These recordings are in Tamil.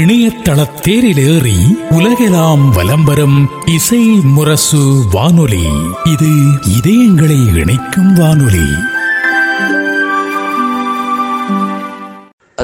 இணையதள தேரிலேறி உலகெல்லாம் வலம்பெறும் இசை முரசு வானொலி. இது இதயங்களை இணைக்கும் வானொலி.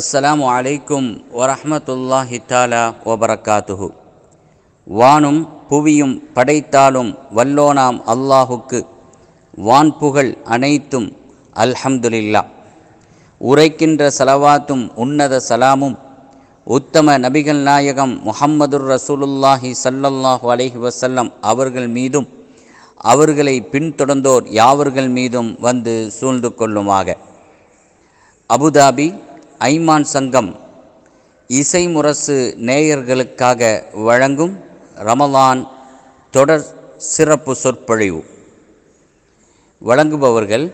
அஸ்ஸலாமு அலைக்கும் வரஹ்மத்துல்லாஹி தஆலா வபரகாத்துஹு. வானும் புவியும் படைத்தாலும் வல்லோனாம் அல்லாஹுக்கு, வான்புகழ் அனைத்தும் அல்ஹம்துலில்லா. உரைக்கின்ற சலவாத்தும் உன்னத சலாமும் உத்தம நபிகள் நாயகம் முஹம்மதுர் ரசூலுல்லாஹி ஸல்லல்லாஹு அலைஹி வஸல்லம் அவர்கள் மீதும் அவர்களை பின்தொடர்ந்தோர் யாவர்கள் மீதும் வந்து சூழ்ந்து கொள்ளுமாக. அபுதாபி ஐமான் சங்கம் இசை முரசு நேயர்களுக்காக வழங்கும் ரமலான் தொடர் சிறப்பு சொற்பொழிவு. வழங்குபவர்கள்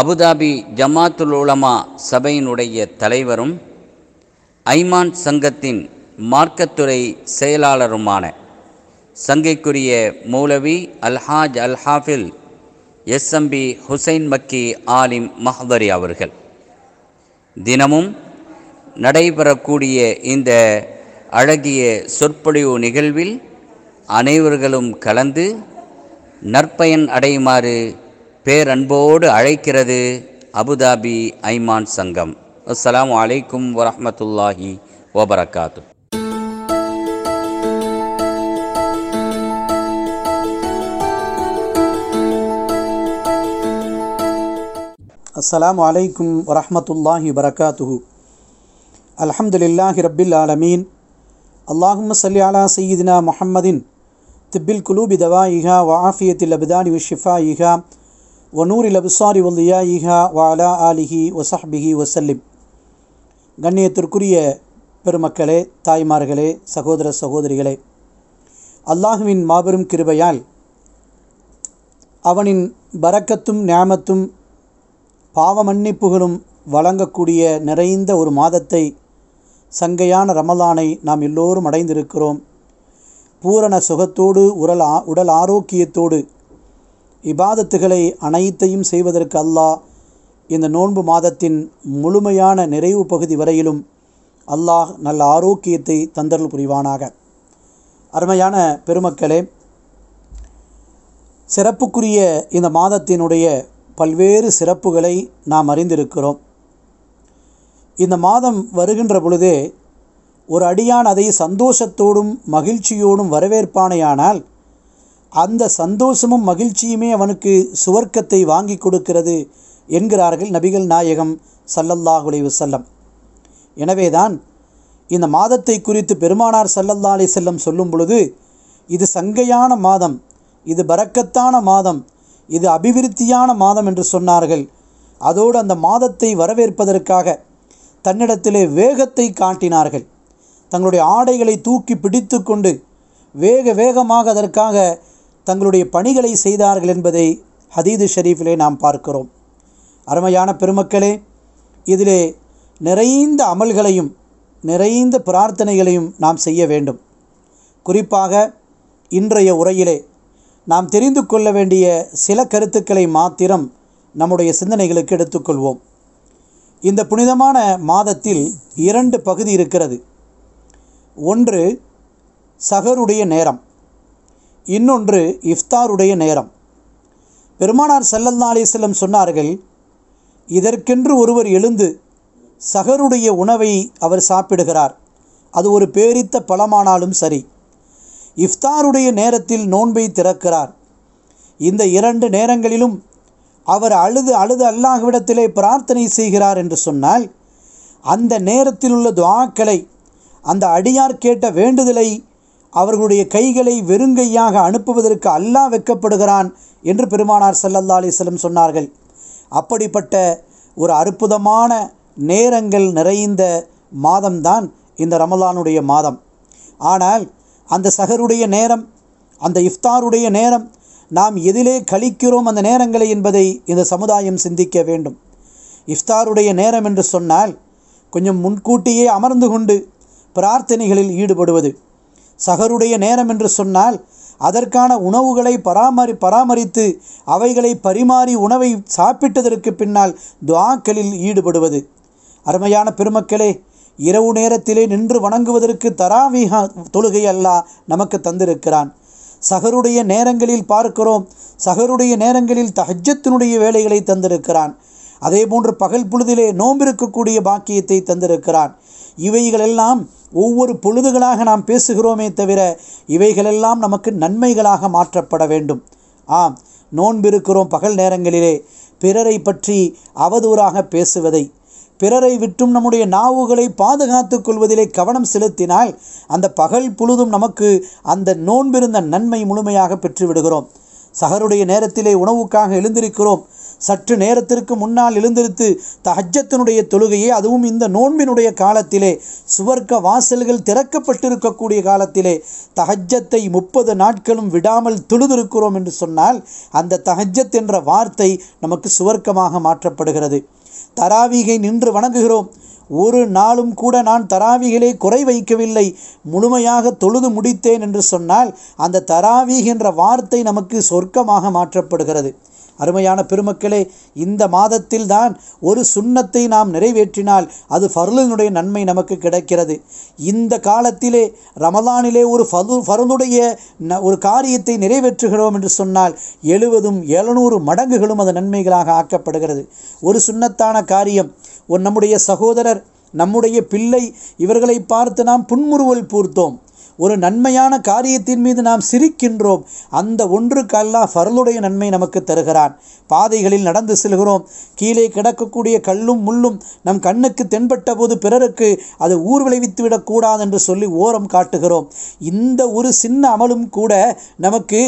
அபுதாபி ஜமாத்துல் உலமா சபையினுடைய தலைவரும் ஐமான் சங்கத்தின் மார்க்கத்துறை செயலாளருமான சங்கைக்குரிய மௌலவி அல்ஹாஜ் அல்ஹாஃபில் S.M.B. ஹுஸைன் மக்கி ஆலிம் மஹ்ழரி அவர்கள். தினமும் நடைபெறக்கூடிய இந்த அழகிய சொற்பொழிவு நிகழ்வில் அனைவர்களும் கலந்து நற்பயன் அடையுமாறு பேரன்போடு அழைக்கிறது அபுதாபி ஐமான் சங்கம். அஸ்ஸலாமு அலைக்கும் வரஹ்மத்துல்லாஹி வபரகாத்துஹு. அஸ்ஸலாமு அலைக்கும் வரஹ்மத்துல்லாஹி வபரகாத்துஹு. அல்ஹம்துலில்லாஹி ரப்பில் ஆலமீன். அல்லாஹும்ம ஸல்லி அலா சய்யிதினா முஹம்மதின் திப்பில் குலூபி தவாயிஹா வ ஆஃபியத்தில் அபிதானி வஷிஃபாயிஹா வனூரில் அபுசாரி வல்லியாயிஹா வாலா ஆலிஹி வசஹ்பிஹி வசல்லிம். கண்ணியத்திற்குரிய பெருமக்களே, தாய்மார்களே, சகோதர சகோதரிகளே, அல்லாஹுவின் மாபெரும் கிருபையால் அவனின் பரக்கத்தும் நியாமத்தும் பாவமன்னிப்புகளும் வழங்கக்கூடிய நிறைந்த ஒரு மாதத்தை, சங்கையான ரமலானை நாம் எல்லோரும் அடைந்திருக்கிறோம். பூரண சுகத்தோடு உடல் ஆரோக்கியத்தோடு இபாதத்துகளை அனைத்தையும் செய்வதற்கு அல்லாஹ் இந்த நோன்பு மாதத்தின் முழுமையான நிறைவு பகுதி வரையிலும் அல்லாஹ் நல்ல ஆரோக்கியத்தை தந்தருள் புரிவானாக. அருமையான பெருமக்களே, சிறப்புக்குரிய இந்த மாதத்தினுடைய பல்வேறு சிறப்புகளை நாம் அறிந்திருக்கிறோம். இந்த மாதம் வருகின்ற பொழுதே ஒரு அடியான் அதை சந்தோஷத்தோடும் மகிழ்ச்சியோடும் வரவேற்பானேயானால் அந்த சந்தோஷமும் மகிழ்ச்சியுமே அவனுக்கு சுவர்க்கத்தை வாங்கி கொடுக்கிறது என்கிறார்கள் நபிகள் நாயகம் ஸல்லல்லாஹு அலைஹி வஸல்லம். எனவேதான் இந்த மாதத்தை குறித்து பெருமானார் ஸல்லல்லாஹு அலைஹி வஸல்லம் சொல்லும் பொழுது, இது சங்கையான மாதம், இது பரக்கத்தான மாதம், இது அபிவிருத்தியான மாதம் என்று சொன்னார்கள். அதோடு அந்த மாதத்தை வரவேற்பதற்காக தன்னிடத்திலே வேகத்தை காட்டினார்கள். தங்களுடைய ஆடைகளை தூக்கி பிடித்து கொண்டு வேக வேகமாக அதற்காக தங்களுடைய பணிகளை செய்தார்கள் என்பதை ஹதீது ஷரீஃபிலே நாம் பார்க்கிறோம். அருமையான பெருமக்களே, இதிலே நிறைந்த அமல்களையும் நிறைந்த பிரார்த்தனைகளையும் நாம் செய்ய வேண்டும். குறிப்பாக இன்றைய உரையிலே நாம் தெரிந்து கொள்ள வேண்டிய சில கருத்துக்களை மாத்திரம் நம்முடைய சிந்தனைகளுக்கு எடுத்துக்கொள்வோம். இந்த புனிதமான மாதத்தில் இரண்டு பகுதி இருக்கிறது. ஒன்று சஹருடைய நேரம், இன்னொன்று இஃப்தாருடைய நேரம். பெருமானார் ஸல்லல்லாஹு அலைஹி வஸல்லம் சொன்னார்கள், இதற்கென்று ஒருவர் எழுந்து சஹருடைய உணவை அவர் சாப்பிடுகிறார், அது ஒரு பேரித்த பழமானாலும் சரி, இஃப்தாருடைய நேரத்தில் நோன்பை திறக்கிறார், இந்த இரண்டு நேரங்களிலும் அவர் அழுது அல்லாஹ்விடத்திலே பிரார்த்தனை செய்கிறார் என்று சொன்னால், அந்த நேரத்தில் உள்ள துஆக்களை, அந்த அடியார் கேட்ட வேண்டுதலை அவர்களுடைய கைகளை வெறுங்கையாக அனுப்புவதற்கு அல்லாஹ் வெட்கப்படுகிறான் என்று பெருமானார் ஸல்லல்லாஹு அலைஹி வஸல்லம் சொன்னார்கள். அப்படிப்பட்ட ஒரு அற்புதமான நேரங்கள் நிறைந்த மாதம்தான் இந்த ரமலானுடைய மாதம். ஆனால் அந்த சஹருடைய நேரம், அந்த இஃப்தாருடைய நேரம், நாம் எதிலே கழிக்கிறோம் அந்த நேரங்களை என்பதை இந்த சமுதாயம் சிந்திக்க வேண்டும். இஃப்தாருடைய நேரம் என்று சொன்னால் கொஞ்சம் முன்கூட்டியே அமர்ந்து கொண்டு பிரார்த்தனைகளில் ஈடுபடுவது. சஹருடைய நேரம் என்று சொன்னால் அதற்கான உணவுகளை பராமரித்து அவைகளை பரிமாறி உணவை சாப்பிட்டதற்கு பின்னால் துஆக்களில் ஈடுபடுவது. அருமையான பெருமக்களே, இரவு நேரத்திலே நின்று வணங்குவதற்கு தராவீஹா தொழுகை அல்லாஹ் நமக்கு தந்திருக்கிறான். சஹருடைய நேரங்களில் பார்க்கிறோம், சஹருடைய நேரங்களில் தஹஜ்ஜத்தினுடைய வேலைகளை தந்திருக்கிறான். அதே போன்று பகல் பொழுதிலே நோம்பிருக்கக்கூடிய பாக்கியத்தை தந்திருக்கிறான். இவைகளெல்லாம் ஒவ்வொரு பொழுதுகளாக நாம் பேசுகிறோமே தவிர இவைகளெல்லாம் நமக்கு நன்மைகளாக மாற்றப்பட வேண்டும். ஆம், நோன்பிருக்கிறோம் பகல் நேரங்களிலே, பிறரை பற்றி அவதூறாக பேசுவதை, பிறரை விட்டும் நம்முடைய நாவுகளை பாதுகாத்து கொள்வதிலே கவனம் செலுத்தினால் அந்த பகல் பொழுதும் நமக்கு அந்த நோன்பிருந்த நன்மை முழுமையாக பெற்றுவிடுகிறோம். சஹருடைய நேரத்திலே உணவுக்காக எழுந்திருக்கிறோம், சற்று நேரத்திற்கு முன்னால் எழுந்திருத்து தஹஜ்ஜத்தினுடைய தொழுகையை, அதுவும் இந்த நோன்பினுடைய காலத்திலே சுவர்க்க வாசல்கள் திறக்கப்பட்டிருக்கக்கூடிய காலத்திலே தஹஜ்ஜத்தை 30 நாட்களும் விடாமல் தொழுதிருக்கிறோம் என்று சொன்னால் அந்த தஹஜ்ஜத் என்ற வார்த்தை நமக்கு சுவர்க்கமாக மாற்றப்படுகிறது. தராவீகை நின்று வணங்குகிறோம். ஒரு நாளும் கூட நான் தராவீகளை குறை வைக்கவில்லை, முழுமையாக தொழுது முடித்தேன் என்று சொன்னால் அந்த தராவீக என்ற வார்த்தை நமக்கு சொர்க்கமாக மாற்றப்படுகிறது. அருமையான பெருமக்களே, இந்த மாதத்தில் தான் ஒரு சுன்னத்தை நாம் நிறைவேற்றினால் அது ஃபர்லினுடைய நன்மை நமக்கு கிடைக்கிறது. இந்த காலத்திலே ரமலானிலே ஒரு ஃபர்லுடைய ஒரு காரியத்தை நிறைவேற்றுகிறோம் என்று சொன்னால் 70 - 700 மடங்குகளும் அது நன்மைகளாக ஆக்கப்படுகிறது. ஒரு சுன்னத்தான காரியம், ஒரு நம்முடைய சகோதரர், நம்முடைய பிள்ளை, இவர்களை பார்த்து நாம் புன்முறுவல் பூர்த்தோம், ஒரு நன்மையான காரியத்தின் மீது நாம் சிரிக்கின்றோம், அந்த ஒன்றுக்கு அல்லாஹ் ஃபர்லுடைய நன்மை நமக்கு தருகிறான். பாதைகளில் நடந்து செல்கிறோம், கீழே கிடக்கக்கூடிய கல்லும் முள்ளும் நம் கண்ணுக்கு தென்பட்ட போது பிறருக்கு அது ஊர் விளைவித்து விடக்கூடாது என்று சொல்லி ஓரம் காட்டுகிறோம். இந்த ஒரு சின்ன அமலும் கூட நமக்கு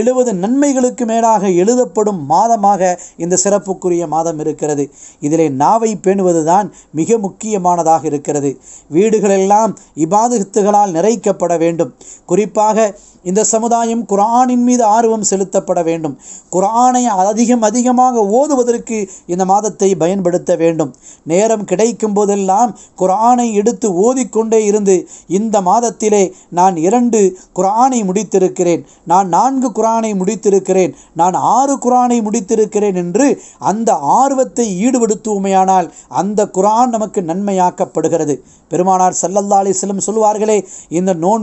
70 நன்மைகளுக்கு மேலாக எழுதப்படும் மாதமாக இந்த சிறப்புக்குரிய மாதம் இருக்கிறது. இதிலே நாவை பேணுவதுதான் மிக முக்கியமானதாக இருக்கிறது. வீடுகளெல்லாம் இபாதத்துகளால் நிறைக்கப்படும் வேண்டும். குறிப்பாக இந்த சமுதாயம் குர்ஆனின் மீது ஆர்வம் செலுத்தப்பட வேண்டும். குர்ஆனை அதிகமாக ஓதுவதற்கு இந்த மாதத்தை பயன்படுத்த வேண்டும். நேரம் கிடைக்கும் போதெல்லாம் குர்ஆனை எடுத்து ஓதிக்கொண்டே இருந்து, இந்த மாதத்திலே நான் 2 குர்ஆனை முடித்திருக்கிறேன், நான் 4 குர்ஆனை முடித்திருக்கிறேன், நான் 6 குர்ஆனை முடித்திருக்கிறேன் என்று அந்த ஆர்வத்தை ஈடுபடுத்துவோமேயானால் அந்த குர்ஆன் நமக்கு நன்மையாக்கப்படுகிறது. பெருமானார் ஸல்லல்லாஹு அலைஹி வஸல்லம் சொல்வார்களே, இந்த நோன்பு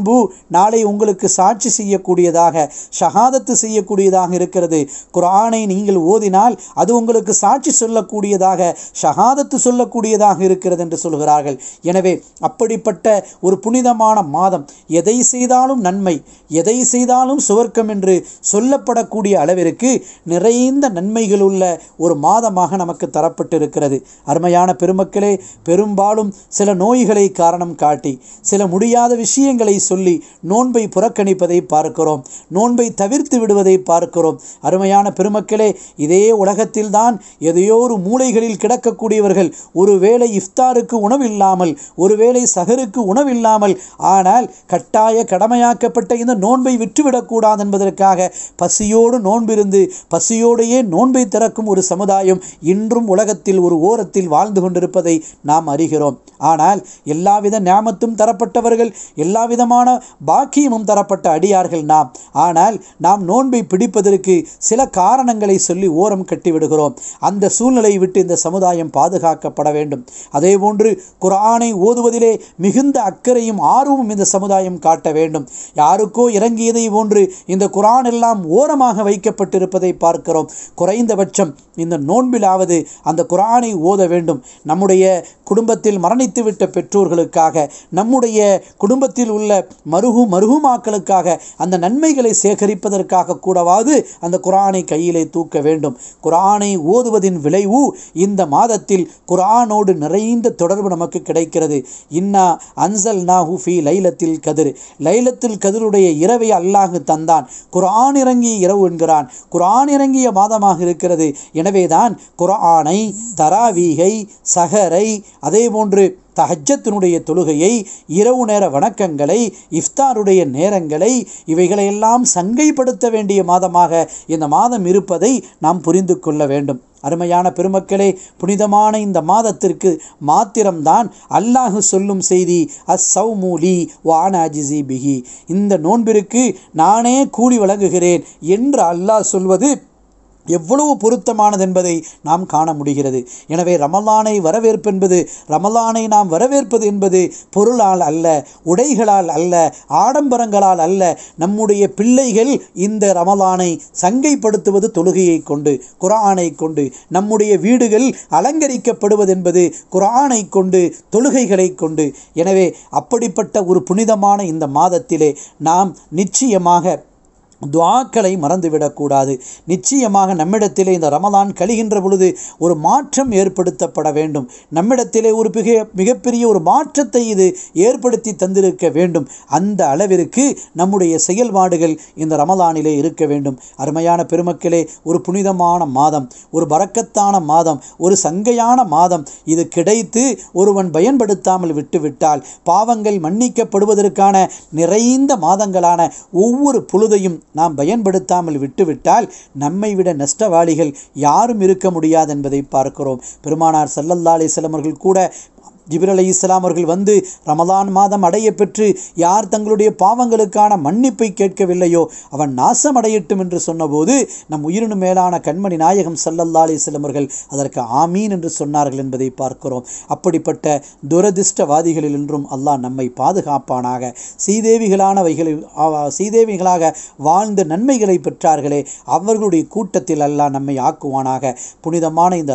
நாளை உங்களுக்கு சாட்சி செய்யக்கூடியதாக, ஷஹாதத்து செய்யக்கூடியதாக இருக்கிறது. குர்ஆனை நீங்கள் ஓதினால் அது உங்களுக்கு சாட்சி சொல்லக்கூடியதாக, ஷஹாதத்து சொல்லக்கூடியதாக இருக்கிறது என்று சொல்கிறார்கள். எனவே அப்படிப்பட்ட ஒரு புனிதமான மாதம், எதை செய்தாலும் நன்மை, எதை செய்தாலும் சுவர்க்கம் என்று சொல்லப்படக்கூடிய அளவிற்கு நிறைந்த நன்மைகள் உள்ள ஒரு மாதமாக நமக்கு தரப்பட்டிருக்கிறது. அருமையான பெருமக்களே, பெரும்பாலும் சில நோய்களை காரணம் காட்டி, சில முடியாத விஷயங்கள் சொல்லி நோன்பை புறக்கணிப்பதை பார்க்கிறோம், நோன்பை தவிர்த்து விடுவதை பார்க்கிறோம். அருமையான பெருமக்களே, இதே உலகத்தில் தான் எதையோ ஒரு மூலைகளில் கிடக்கக்கூடியவர்கள் ஒருவேளை இஃப்தாருக்கு உணவில்லாமல், ஒருவேளை சஹருக்கு உணவில்லாமல், ஆனால் கட்டாய கடமையாக்கப்பட்ட இந்த நோன்பை விட்டுவிடக்கூடாது என்பதற்காக பசியோடு நோன்பிருந்து பசியோடையே நோன்பை திறக்கும் ஒரு சமுதாயம் இன்றும் உலகத்தில் ஒரு ஓரத்தில் வாழ்ந்து கொண்டிருப்பதை நாம் அறிகிறோம். ஆனால் எல்லாவித நியாமத்தும் தரப்பட்டவர்கள், எல்லாவித பாக்கியமும் தரப்பட்ட அடியார்கள் நாம். ஆனால் நாம் நோன்பை பிடிப்பதற்கு சில காரணங்களை சொல்லி ஓரம் கட்டிவிடுகிறோம். அந்த சூழ்நிலையை விட்டு இந்த சமுதாயம் பாதுகாக்கப்பட வேண்டும். அதே போன்று குர்ஆனை ஓதுவதிலே மிகுந்த அக்கறையும் ஆர்வமும் இந்த சமுதாயம் காட்ட வேண்டும். யாருக்கோ இறங்கியதை போன்று இந்த குர்ஆன் எல்லாம் ஓரமாக வைக்கப்பட்டிருப்பதை பார்க்கிறோம். குறைந்தபட்சம் இந்த நோன்பிலாவது அந்த குர்ஆனை ஓத வேண்டும். நம்முடைய குடும்பத்தில் மரணித்துவிட்ட பெற்றோர்களுக்காக, நம்முடைய குடும்பத்தில் உள்ள மருகுமாக்களுக்காக அந்த நன்மைகளை சேகரிப்பதற்காக கூடவாவது அந்த குர்ஆனை கையிலே தூக்க வேண்டும். குர்ஆனை ஓதுவதின் விளைவு இந்த மாதத்தில் குர்ஆனோடு நிறைந்த தொடர்பு நமக்கு கிடைக்கிறது. இன்னா அன்ஸல்நாஹு ஃபீ லைலத்தில் கதிர், லைலத்தில் கதிருடைய இரவை அல்லாஹ் தந்தான், குர்ஆன் இறங்கிய இரவு என்கிறான். குர்ஆன் இறங்கிய மாதமாக இருக்கிறது. எனவேதான் குர்ஆனை, தராவீகை, சஹரை, அதே போன்று தஹஜ்ஜத்தினுடைய தொழுகையை, இரவு நேர வணக்கங்களை, இஃப்தாருடைய நேரங்களை, இவைகளையெல்லாம் சங்கைப்படுத்த வேண்டிய மாதமாக இந்த மாதம் இருப்பதை நாம் புரிந்து கொள்ள வேண்டும். அருமையான பெருமக்களே, புனிதமான இந்த மாதத்திற்கு மாத்திரம்தான் அல்லாஹ் சொல்லும் செய்தி, அஸ்ஸௌமு லீ வ அனா அஜ்ஸி பிஹி, இந்த நோன்பிற்கு நானே கூலி வழங்குகிறேன் என்று அல்லாஹ் சொல்வது எவ்வளவு பொருத்தமானது என்பதை நாம் காண முடிகிறது. எனவே ரமலானை வரவேற்பென்பது, ரமலானை நாம் வரவேற்பது என்பது பொருளால் அல்ல, உடைகளால் அல்ல, ஆடம்பரங்களால் அல்ல. நம்முடைய பிள்ளைகள் இந்த ரமலானை சங்கைப்படுத்துவது தொழுகையை கொண்டு, குர்ஆனை கொண்டு. நம்முடைய வீடுகள் அலங்கரிக்கப்படுவது என்பது குர்ஆனை கொண்டு, தொழுகைகளை கொண்டு. எனவே அப்படிப்பட்ட ஒரு புனிதமான இந்த மாதத்திலே நாம் நிச்சயமாக துஆக்களை மறந்துவிடக்கூடாது. நிச்சயமாக நம்மிடத்திலே இந்த ரமலான் கழிகின்ற பொழுது ஒரு மாற்றம் ஏற்படுத்தப்பட வேண்டும். நம்மிடத்திலே ஒரு மிகப்பெரிய ஒரு மாற்றத்தை இது ஏற்படுத்தி தந்திருக்க வேண்டும். அந்த அளவிற்கு நம்முடைய செயல்பாடுகள் இந்த ரமலானிலே இருக்க வேண்டும். அருமையான பெருமக்களே, ஒரு புனிதமான மாதம், ஒரு பரக்கத்தான மாதம், ஒரு சங்கையான மாதம். இது கிடைத்து ஒருவன் பயன்படுத்தாமல் விட்டுவிட்டால் பாவங்கள் மன்னிக்கப்படுவதற்கான நிறைந்த மாதங்களான ஒவ்வொரு பொழுதையும் நாம் பயன்படுத்தாமல் விட்டுவிட்டால் நம்மை விட நஷ்டவாளிகள் யாரும் இருக்க முடியாது என்பதை பார்க்கிறோம். பெருமானார் ஸல்லல்லாஹு அலைஹி வஸல்லம் அவர்கள் கூட ஜிப்ரீல் அலைஹிஸ்ஸலாம் அவர்கள் வந்து ரமலான் மாதம் அடைய பெற்று யார் தங்களுடைய பாவங்களுக்கான மன்னிப்பை கேட்கவில்லையோ அவன் நாசம் அடையட்டும் என்று சொன்னபோது நம் உயிரினும் மேலான கண்மணி நாயகம் ஸல்லல்லாஹு அலைஹி வஸல்லம் அவர்கள் அதற்கு ஆமீன் என்று சொன்னார்கள் என்பதை பார்க்கிறோம். அப்படிப்பட்ட துரதிர்ஷ்டவாதிகளில் இன்றும் அல்லாஹ் நம்மை பாதுகாப்பானாக. சீதேவிகளாக வாழ்ந்த நன்மைகளை பெற்றார்களே அவர்களுடைய கூட்டத்தில் அல்லாஹ் நம்மை ஆக்குவானாக. புனிதமான இந்த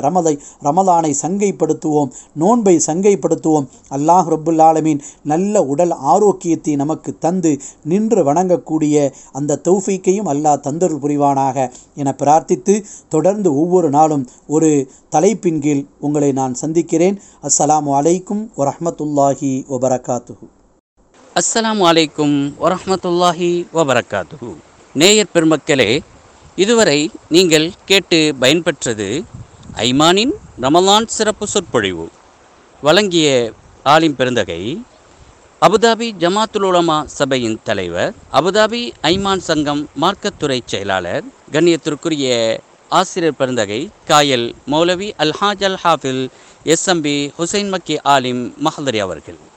ரமலானை சங்கைப்படுத்துவோம், நோன்பை சங்கை படுத்துவோம். அல்லாஹ் ரப்புல் ஆலமீன் நல்ல உடல் ஆரோக்கியத்தை நமக்கு தந்து நின்று வணங்கக்கூடிய அந்த தௌஃபீக்கையும் அல்லாஹ் தந்தருள் புரிவானாக என பிரார்த்தித்து தொடர்ந்து ஒவ்வொரு நாளும் ஒரு தலைப்பின் கீழ் உங்களை நான் சந்திக்கிறேன். அஸ்ஸலாமு அலைக்கும் வரஹ்மத்துல்லாஹி வபரகாத்துஹு. அஸ்ஸலாமு அலைக்கும் வரஹ்மத்துல்லாஹி வபரகாத்துஹு. நேயர் பெருமக்களே, இதுவரை நீங்கள் கேட்டு பயன்பெற்றது ஐமானின் ரமலான் சிறப்பு சொற்பொழிவு. வழங்கிய ஆலிம் பெருந்தகை அபுதாபி ஜமாத்துல் உலமா சபையின் தலைவர், அபுதாபி ஐமான் சங்கம் மார்க்கத்துறை செயலாளர், கண்ணியத்திற்குரிய ஆசிரியர் பெருந்தகை காயல் மௌலவி அல்ஹாஜ் அல் ஹாஃபில் எஸ்.எம்.பி. ஹுஸைன் மக்கி ஆலிம் மஹ்ழரி அவர்கள்.